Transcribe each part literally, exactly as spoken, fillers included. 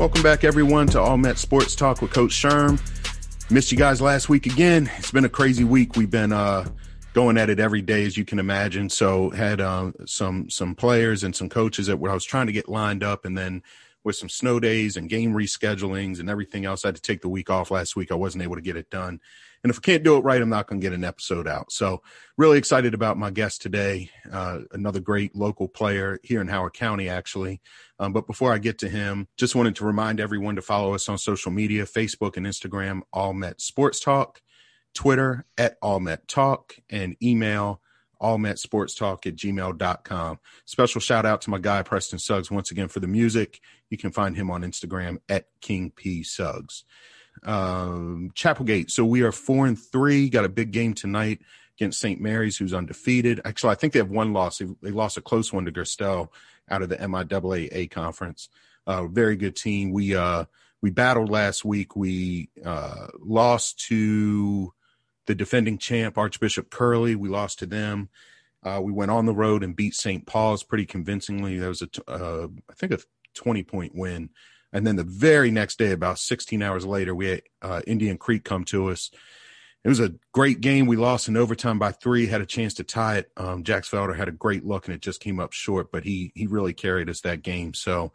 Welcome back, everyone, to All Met Sports Talk with Coach Sherm. Missed you guys last week again. It's been a crazy week. We've been uh, going at it every day, as you can imagine. So had uh, some some players and some coaches that I was trying to get lined up, and then with some snow days and game reschedulings and everything else, I had to take the week off last week. I wasn't able to get it done. And if I can't do it right, I'm not going to get an episode out. So really excited about my guest today, uh, another great local player here in Howard County, actually. Um, but before I get to him, just wanted to remind everyone to follow us on social media, Facebook and Instagram, All Met Sports Talk, Twitter at All Met Talk, and email all met sports talk at gmail dot com. Special shout out to my guy, Preston Suggs, once again for the music. You can find him on Instagram at King P Suggs. Um, Chapelgate. So we are four and three. Got a big game tonight against Saint Mary's, who's undefeated. Actually, I think they have one loss. They, they lost a close one to Gerstell out of the M I A A conference. Uh, very good team. We uh, we battled last week. We uh, lost to the defending champ, Archbishop Curley. We lost to them. Uh, we went on the road and beat Saint Paul's pretty convincingly. That was a t- uh, I think a twenty point win. And then the very next day, about sixteen hours later, we had uh, Indian Creek come to us. It was a great game. We lost in overtime by three, had a chance to tie it. Um, Jax Felder had a great look, and it just came up short, but he he really carried us that game. So,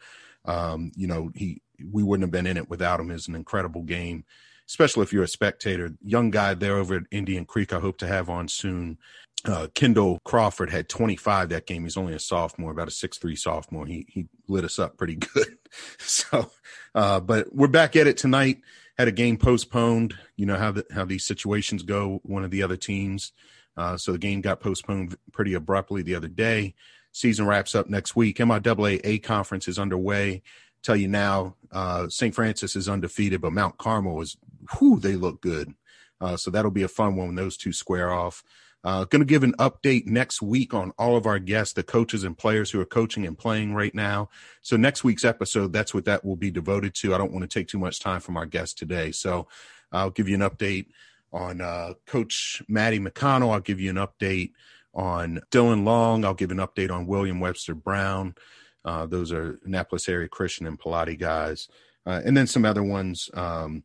um, you know, he we wouldn't have been in it without him. It was an incredible game, especially if you're a spectator. Young guy there over at Indian Creek I hope to have on soon. Uh, Kendall Crawford had twenty-five that game. He's only a sophomore, about a six three sophomore. He he lit us up pretty good. So, uh, but we're back at it tonight. Had a game postponed. You know how the, how these situations go. One of the other teams. Uh, so the game got postponed pretty abruptly the other day. Season wraps up next week. M I A A conference is underway. Tell you now, uh, Saint Francis is undefeated, but Mount Carmel is. Whew, they look good. Uh, so that'll be a fun one when those two square off. Uh, going to give an update next week on all of our guests, the coaches and players who are coaching and playing right now. So next week's episode, that's what that will be devoted to. I don't want to take too much time from our guests today. So I'll give you an update on uh, Coach Maddie McConnell. I'll give you an update on Dylan Long. I'll give an update on William Webster Brown. Uh, those are Annapolis area Christian and Pilates guys. Uh, and then some other ones. Um,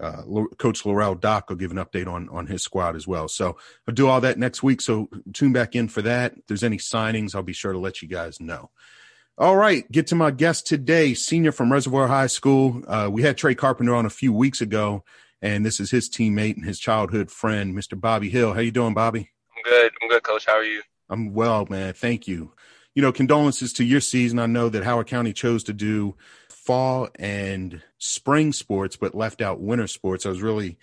Uh, Coach Laurel Dock will give an update on, on his squad as well. So I'll do all that next week. So tune back in for that. If there's any signings, I'll be sure to let you guys know. All right, get to my guest today, senior from Reservoir High School. Uh, we had Trey Carpenter on a few weeks ago, and this is his teammate and his childhood friend, Mister Bobby Hill. How you doing, Bobby? I'm good. I'm good, Coach. How are you? I'm well, man. Thank you. You know, condolences to your season. I know that Howard County chose to do fall and spring sports, but left out winter sports. I was really,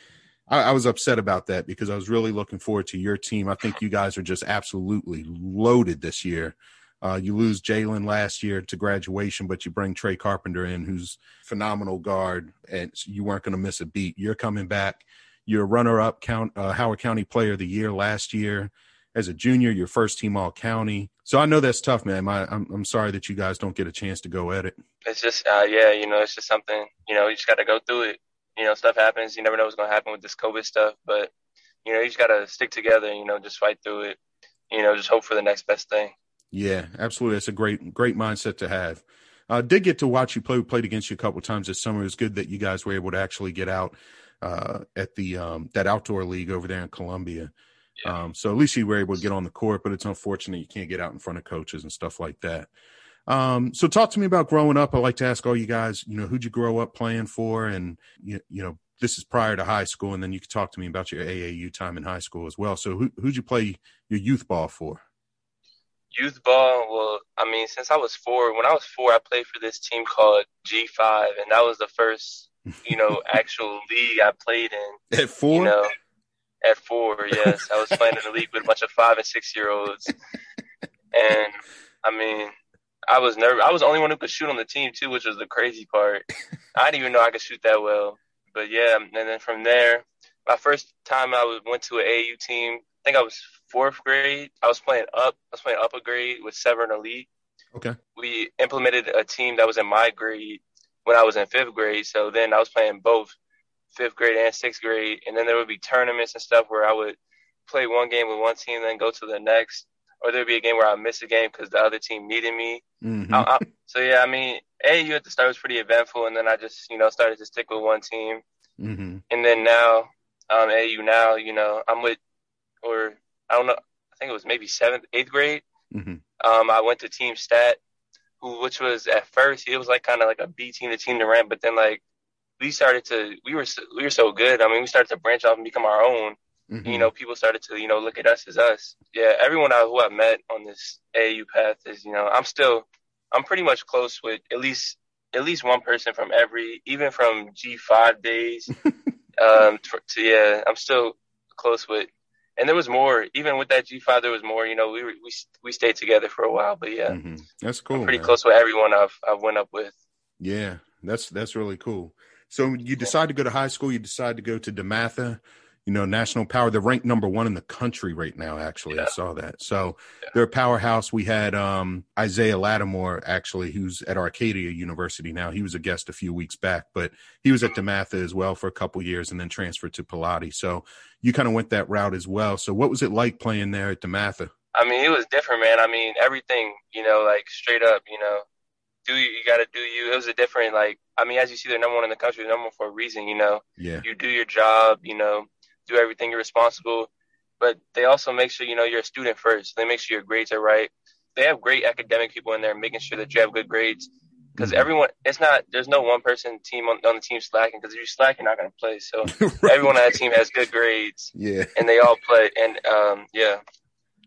I, I was upset about that because I was really looking forward to your team. I think you guys are just absolutely loaded this year. Uh, you lose Jaylen last year to graduation, but you bring Trey Carpenter in, who's phenomenal guard, and you weren't going to miss a beat. You're coming back. You're a runner-up count, uh, Howard County Player of the Year last year. As a junior, your first team all county. So I know that's tough, man. My, I'm I'm sorry that you guys don't get a chance to go at it. It's just, uh, yeah, you know, it's just something, you know, you just got to go through it. You know, stuff happens. You never know what's going to happen with this COVID stuff. But, you know, you just got to stick together, you know, just fight through it. You know, just hope for the next best thing. Yeah, absolutely. That's a great, great mindset to have. I uh, did get to watch you play. We played against you a couple times this summer. It was good that you guys were able to actually get out uh, at the um, that outdoor league over there in Columbia. Um, so at least you were able to get on the court, but it's unfortunate you can't get out in front of coaches and stuff like that. Um, so talk to me about growing up. I like to ask all you guys, you know, who'd you grow up playing for? And, you, you know, this is prior to high school. And then you can talk to me about your A A U time in high school as well. So who, who'd you play your youth ball for? Youth ball? Well, I mean, since I was four, when I was four, I played for this team called G five. And that was the first, you know, actual league I played in. At four? You know, at four, yes. I was playing in the league with a bunch of five- and six-year-olds. And, I mean, I was nervous. I was the only one who could shoot on the team, too, which was the crazy part. I didn't even know I could shoot that well. But, yeah, and then from there, my first time I was, went to an A A U team, I think I was fourth grade. I was playing up. I was playing upper grade with Severn Elite. Okay. We implemented a team that was in my grade when I was in fifth grade. So then I was playing both fifth grade and sixth grade, and then there would be tournaments and stuff where I would play one game with one team, then go to the next, or there'd be a game where I miss a game because the other team needed me. Mm-hmm. I, I, So, yeah, I mean, A A U at the start was pretty eventful, and then I just, you know, started to stick with one team. Mm-hmm. And then now, um, A A U now, you know, I'm with, or I don't know, I think it was maybe seventh, eighth grade. Mm-hmm. Um, I went to Team Stat, who which was at first, it was like kind of like a B team to Team Durant, but then, like, we started to, we were we were so good. I mean, we started to branch off and become our own. Mm-hmm. You know, people started to, you know, look at us as us. Yeah, everyone I, who I've met on this A A U path is, you know, I'm still, I'm pretty much close with at least at least one person from every, even from G five days. um, to, to, yeah, I'm still close with, and there was more. Even with that G five, there was more. You know, we were, we we stayed together for a while, but yeah, mm-hmm. That's cool. I'm pretty man. close with everyone I've I've went up with. Yeah, that's that's really cool. So you decide to go to high school. You decide to go to DeMatha, you know, national power. They're ranked number one in the country right now, actually. Yeah. I saw that. So yeah. They're a powerhouse. We had um, Isaiah Lattimore, actually, who's at Arcadia University now. He was a guest a few weeks back, but he was at DeMatha as well for a couple of years and then transferred to Pilates. So you kind of went that route as well. So what was it like playing there at DeMatha? I mean, it was different, man. I mean, everything, you know, like straight up, you know. Do you, you got to do you. It was a different, like, I mean, as you see, they're number one in the country, number one for a reason, you know. Yeah. You do your job, you know, do everything, you're responsible. But they also make sure, you know, you're a student first. They make sure your grades are right. They have great academic people in there making sure that you have good grades. Because mm-hmm. everyone, it's not, there's no one person team on, on the team slacking. Because if you slack, you're not going to play. So right. Everyone on that team has good grades. Yeah. And they all play. And, um, yeah.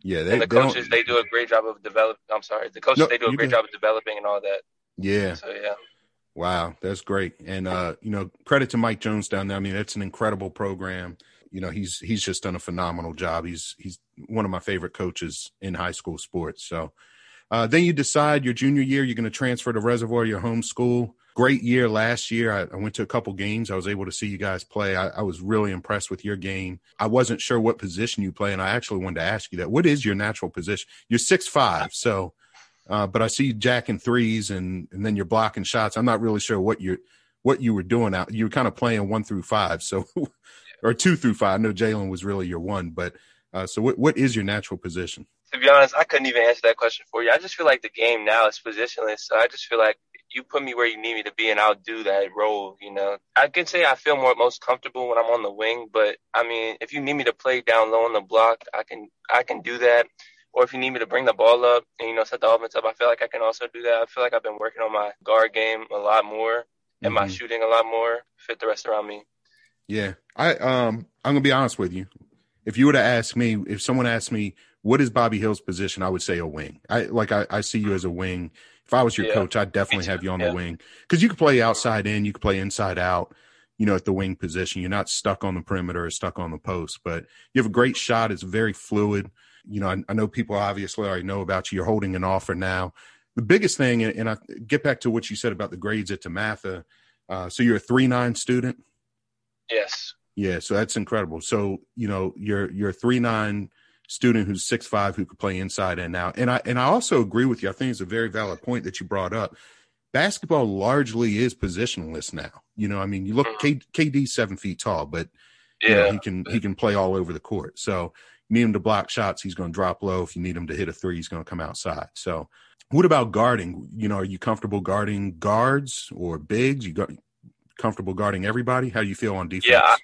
Yeah, they, and the coaches they, they do a great job of develop. I'm sorry, the coaches no, they do a great can. job of developing and all that. Yeah. So yeah. Wow, that's great, and uh, you know, credit to Mike Jones down there. I mean, that's an incredible program. You know, he's he's just done a phenomenal job. He's he's one of my favorite coaches in high school sports. So uh, then you decide your junior year you're going to transfer to Reservoir, your home school. Great year last year. I, I went to a couple games. I was able to see you guys play. I, I was really impressed with your game. I wasn't sure what position you play, and I actually wanted to ask you that. What is your natural position? You're six five, so, uh, but I see you jacking threes and, and then you're blocking shots. I'm not really sure what you're what you were doing out. You were kind of playing one through five, so or two through five. I know Jaylen was really your one, but uh, so what what is your natural position? To be honest, I couldn't even answer that question for you. I just feel like the game now is positionless, so I just feel like you put me where you need me to be, and I'll do that role, you know. I can say I feel more most comfortable when I'm on the wing, but, I mean, if you need me to play down low on the block, I can I can do that. Or if you need me to bring the ball up and, you know, set the offense up, I feel like I can also do that. I feel like I've been working on my guard game a lot more mm-hmm. and my shooting a lot more, fit the rest around me. Yeah. I, um, I'm going to be honest with you. If you were to ask me, if someone asked me, what is Bobby Hill's position, I would say a wing. I Like, I, I see you as a wing. If I was your yeah. coach, I'd definitely have you on yeah. the wing because you can play outside in, you can play inside out, you know, at the wing position. You're not stuck on the perimeter or stuck on the post, but you have a great shot. It's very fluid. You know, I, I know people obviously already know about you. You're holding an offer now. The biggest thing, and, and I get back to what you said about the grades at DeMatha. Uh, so you're a three nine student? Yes. Yeah, so that's incredible. So, you know, you're you're a three nine student who's six five who could play inside and out. And I and I also agree with you. I think it's a very valid point that you brought up. Basketball largely is positionless now. You know, I mean, you look K D's seven feet tall, but yeah, you know, he can he can play all over the court. So you need him to block shots, he's going to drop low. If you need him to hit a three, he's going to come outside. So what about guarding? You know, are you comfortable guarding guards or bigs? You got comfortable guarding everybody? How do you feel on defense? Yeah, I,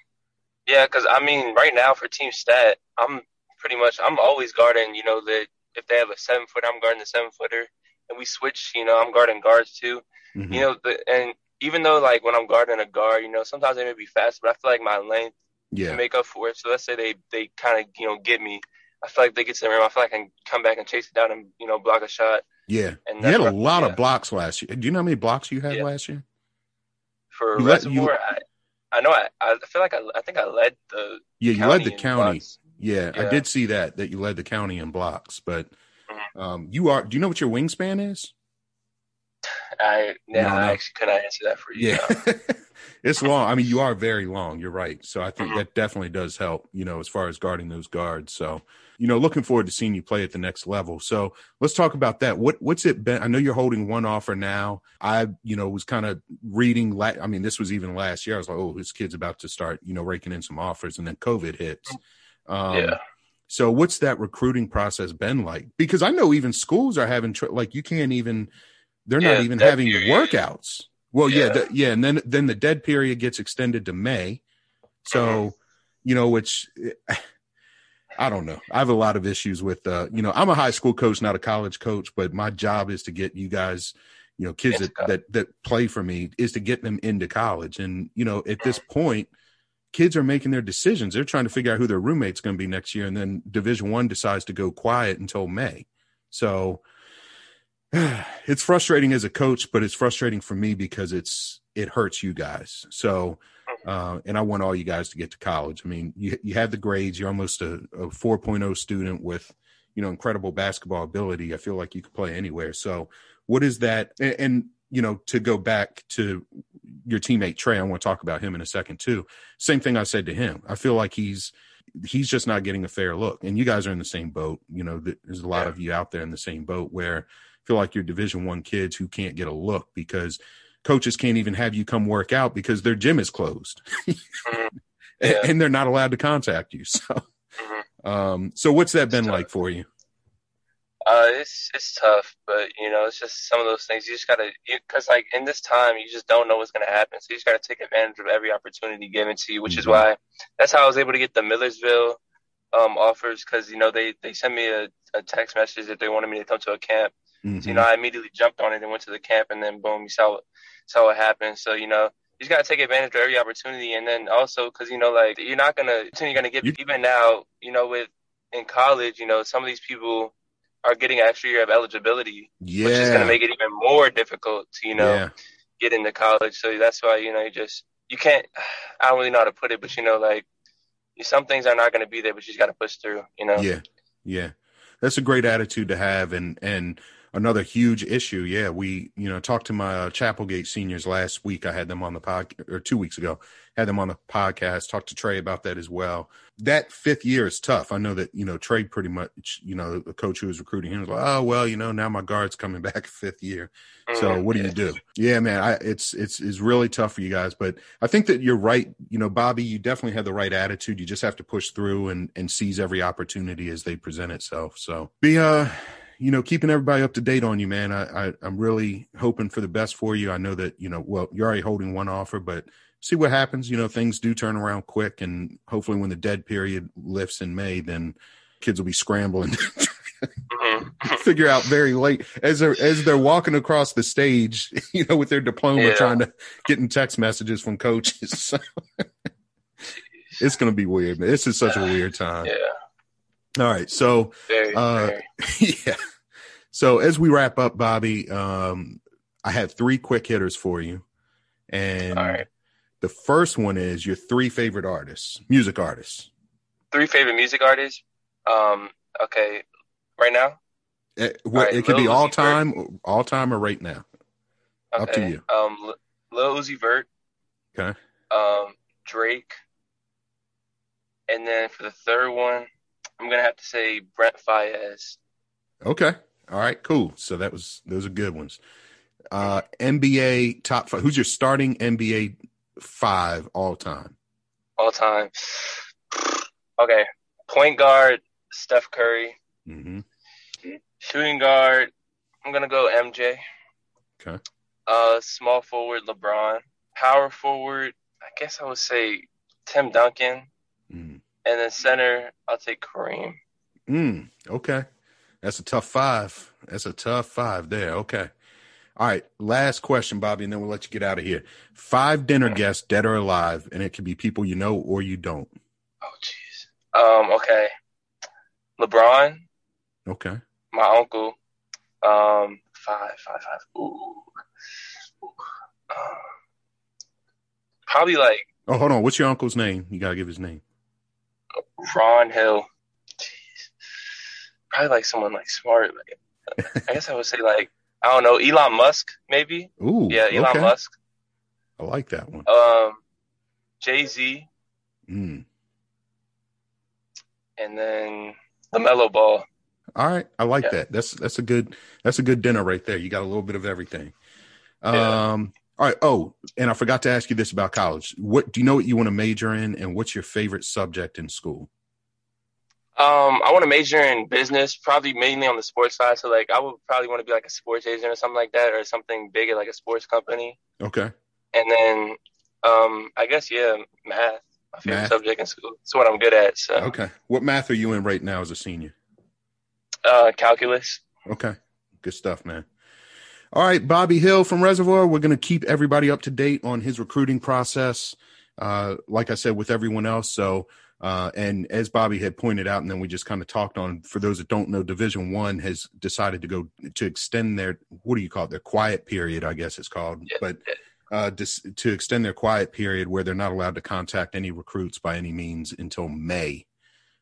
yeah, because I mean, right now for Team Stat, I'm. Pretty much, I'm always guarding, you know, that if they have a seven-footer, I'm guarding the seven-footer. And we switch, you know, I'm guarding guards too. Mm-hmm. You know, the, and even though, like, when I'm guarding a guard, you know, sometimes they may be fast, but I feel like my length yeah. can make up for it. So let's say they, they kind of, you know, get me. I feel like they get to the rim. I feel like I can come back and chase it down and, you know, block a shot. Yeah. And you had a lot I, of yeah. blocks last year. Do you know how many blocks you had yeah. last year? For you Reservoir, let, you, I, I know I, I feel like I, I think I led the Yeah, you led the county. Blocks. Yeah, yeah, I did see that, that you led the county in blocks, but um, you are, do you know what your wingspan is? I, yeah, no, no. I actually couldn't answer that for you. Yeah, it's long. I mean, you are very long. You're right. So I think mm-hmm. that definitely does help, you know, as far as guarding those guards. So, you know, looking forward to seeing you play at the next level. So let's talk about that. What What's it been? I know you're holding one offer now. I, you know, was kind of reading. La- I mean, this was even last year. I was like, oh, this kid's about to start, you know, raking in some offers. And then COVID hits. Mm-hmm. Um, yeah. So what's that recruiting process been like? Because I know even schools are having, tr- like, you can't even They're yeah, not even having period. workouts. Well, yeah, yeah, the, yeah, and then then the dead period gets extended to May. So, mm-hmm. you know, which I don't know. I have a lot of issues with, uh, you know, I'm a high school coach, not a college coach, but my job is to get you guys, you know, kids that, that that play for me, is to get them into college. And, you know, at this point, kids are making their decisions. They're trying to figure out who their roommate's going to be next year. And then Division One decides to go quiet until May. So it's frustrating as a coach, but it's frustrating for me because it's, it hurts you guys. So, uh, and I want all you guys to get to college. I mean, you, you have the grades, you're almost a, a four point oh student with, you know, incredible basketball ability. I feel like you could play anywhere. So what is that? And, and, you know, to go back to your teammate, Trey, I want to talk about him in a second too. Same thing I said to him. I feel like he's, he's just not getting a fair look, and you guys are in the same boat. You know, there's a lot yeah. of you out there in the same boat where I feel like you're Division One kids who can't get a look because coaches can't even have you come work out because their gym is closed mm-hmm. yeah. and they're not allowed to contact you. So, mm-hmm. um, so what's that it's been tough. like for you? Uh, it's, it's tough, but you know, it's just some of those things you just gotta, you, cause like in this time, you just don't know what's going to happen. So you just got to take advantage of every opportunity given to you, which mm-hmm. is why that's how I was able to get the Millersville, um, offers. Cause you know, they, they sent me a, a text message that they wanted me to come to a camp. Mm-hmm. So, you know, I immediately jumped on it and went to the camp, and then boom, you saw it. So it happens. So, you know, you just got to take advantage of every opportunity. And then also because, you know, like you're not going to you're going to get you, even now, you know, with in college, you know, some of these people are getting an extra year of eligibility, yeah. which is going to make it even more difficult to, you know, yeah. get into college. So that's why, you know, you just you can't I don't really know how to put it. But, you know, like some things are not going to be there, but you just got to push through, you know. Yeah. Yeah. That's a great attitude to have. And and. Another huge issue. Yeah. We, you know, talked to my uh, Chapelgate seniors last week. I had them on the pod or two weeks ago, had them on the podcast, talked to Trey about that as well. That fifth year is tough. I know that, you know, Trey pretty much, you know, the coach who was recruiting him was like, oh, well, you know, now my guard's coming back fifth year. So what do you do? Yeah, man, I, it's, it's, it's really tough for you guys, but I think that you're right. You know, Bobby, you definitely have the right attitude. You just have to push through and, and seize every opportunity as they present itself. So be, uh, you know, keeping everybody up to date on you, man. I, I, I'm really hoping for the best for you. I know that, you know, well, you're already holding one offer, but see what happens. You know, things do turn around quick, and hopefully when the dead period lifts in May, then kids will be scrambling to figure out very late as they're, as they're walking across the stage, you know, with their diploma, yeah. trying to getting text messages from coaches. So it's going to be weird, man. This is such a weird time. Yeah. All right. So, very, uh, very. yeah. So as we wrap up, Bobby, um, I have three quick hitters for you. And all right. The first one is your three favorite artists, music artists. Three favorite music artists? Um, okay. Right now? It, well, right, it could be all Uzi time, Vert. all time or right now. Okay. Up to you. Um, Lil Uzi Vert. Okay. Um, Drake. And then for the third one, I'm going to have to say Brent Fayez. Okay. All right, cool. So that was, those are good ones. Uh, N B A top five. Who's your starting N B A five all time? All time. Okay. Point guard, Steph Curry. Mm-hmm. Shooting guard, I'm going to go M J. Okay. Uh, small forward, LeBron. Power forward, I guess I would say Tim Duncan. Mm. And then center, I'll take Kareem. Mm, okay. That's a tough five. That's a tough five there. Okay. All right. Last question, Bobby, and then we'll let you get out of here. Five dinner mm-hmm. guests, dead or alive, and it can be people you know or you don't. Oh, jeez. Um, okay. LeBron. Okay. My uncle. Um, five, five, five. Ooh. Ooh. Um, probably like. Oh, hold on. What's your uncle's name? You got to give his name. Ron Hill. Jeez. Probably like someone like smart. Like, I guess I would say like, I don't know, Elon Musk maybe. Ooh, yeah, Elon okay. Musk. I like that one. Um, Jay-Z. Mm. And then LaMelo Ball. All right, I like yeah. that. That's that's a good that's a good dinner right there. You got a little bit of everything. Um, yeah. All right. Oh, and I forgot to ask you this about college. What do you know what you want to major in, and what's your favorite subject in school? Um, I want to major in business, probably mainly on the sports side. So, like, I would probably want to be, like, a sports agent or something like that, or something big at, like, a sports company. Okay. And then, um, I guess, yeah, math, my favorite math. subject in school. It's what I'm good at, so. Okay. What math are you in right now as a senior? Uh, calculus. Okay. Good stuff, man. All right, Bobby Hill from Reservoir. We're going to keep everybody up to date on his recruiting process, uh, like I said, with everyone else, so – Uh, and as Bobby had pointed out, and then we just kind of talked on, for those that don't know, Division One has decided to go to extend their, what do you call it, their quiet period, I guess it's called, yeah, but uh, to, to extend their quiet period where they're not allowed to contact any recruits by any means until May,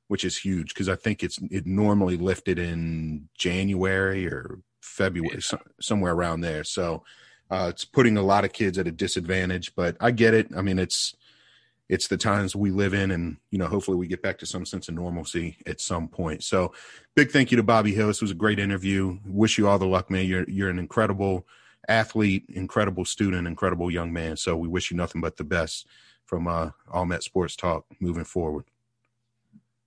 which is huge because I think it's it normally lifted in January or February, yeah. so, somewhere around there. So uh, it's putting a lot of kids at a disadvantage, but I get it. I mean, it's. It's the times we live in, and, you know, hopefully we get back to some sense of normalcy at some point. So big thank you to Bobby Hill. This was a great interview. Wish you all the luck, man. You're you're an incredible athlete, incredible student, incredible young man. So we wish you nothing but the best from uh, All Met Sports Talk moving forward.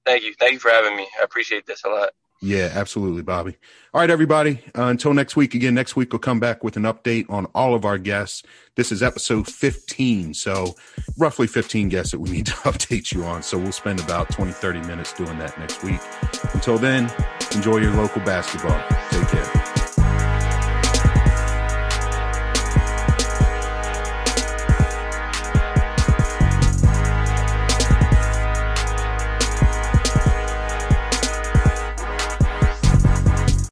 Thank you. Thank you for having me. I appreciate this a lot. Yeah, absolutely, Bobby. All right, everybody. Uh, until next week. Again, next week we'll come back with an update on all of our guests. This is episode fifteen, so roughly fifteen guests that we need to update you on. So we'll spend about twenty, thirty minutes doing that next week. Until then, enjoy your local basketball. Take care.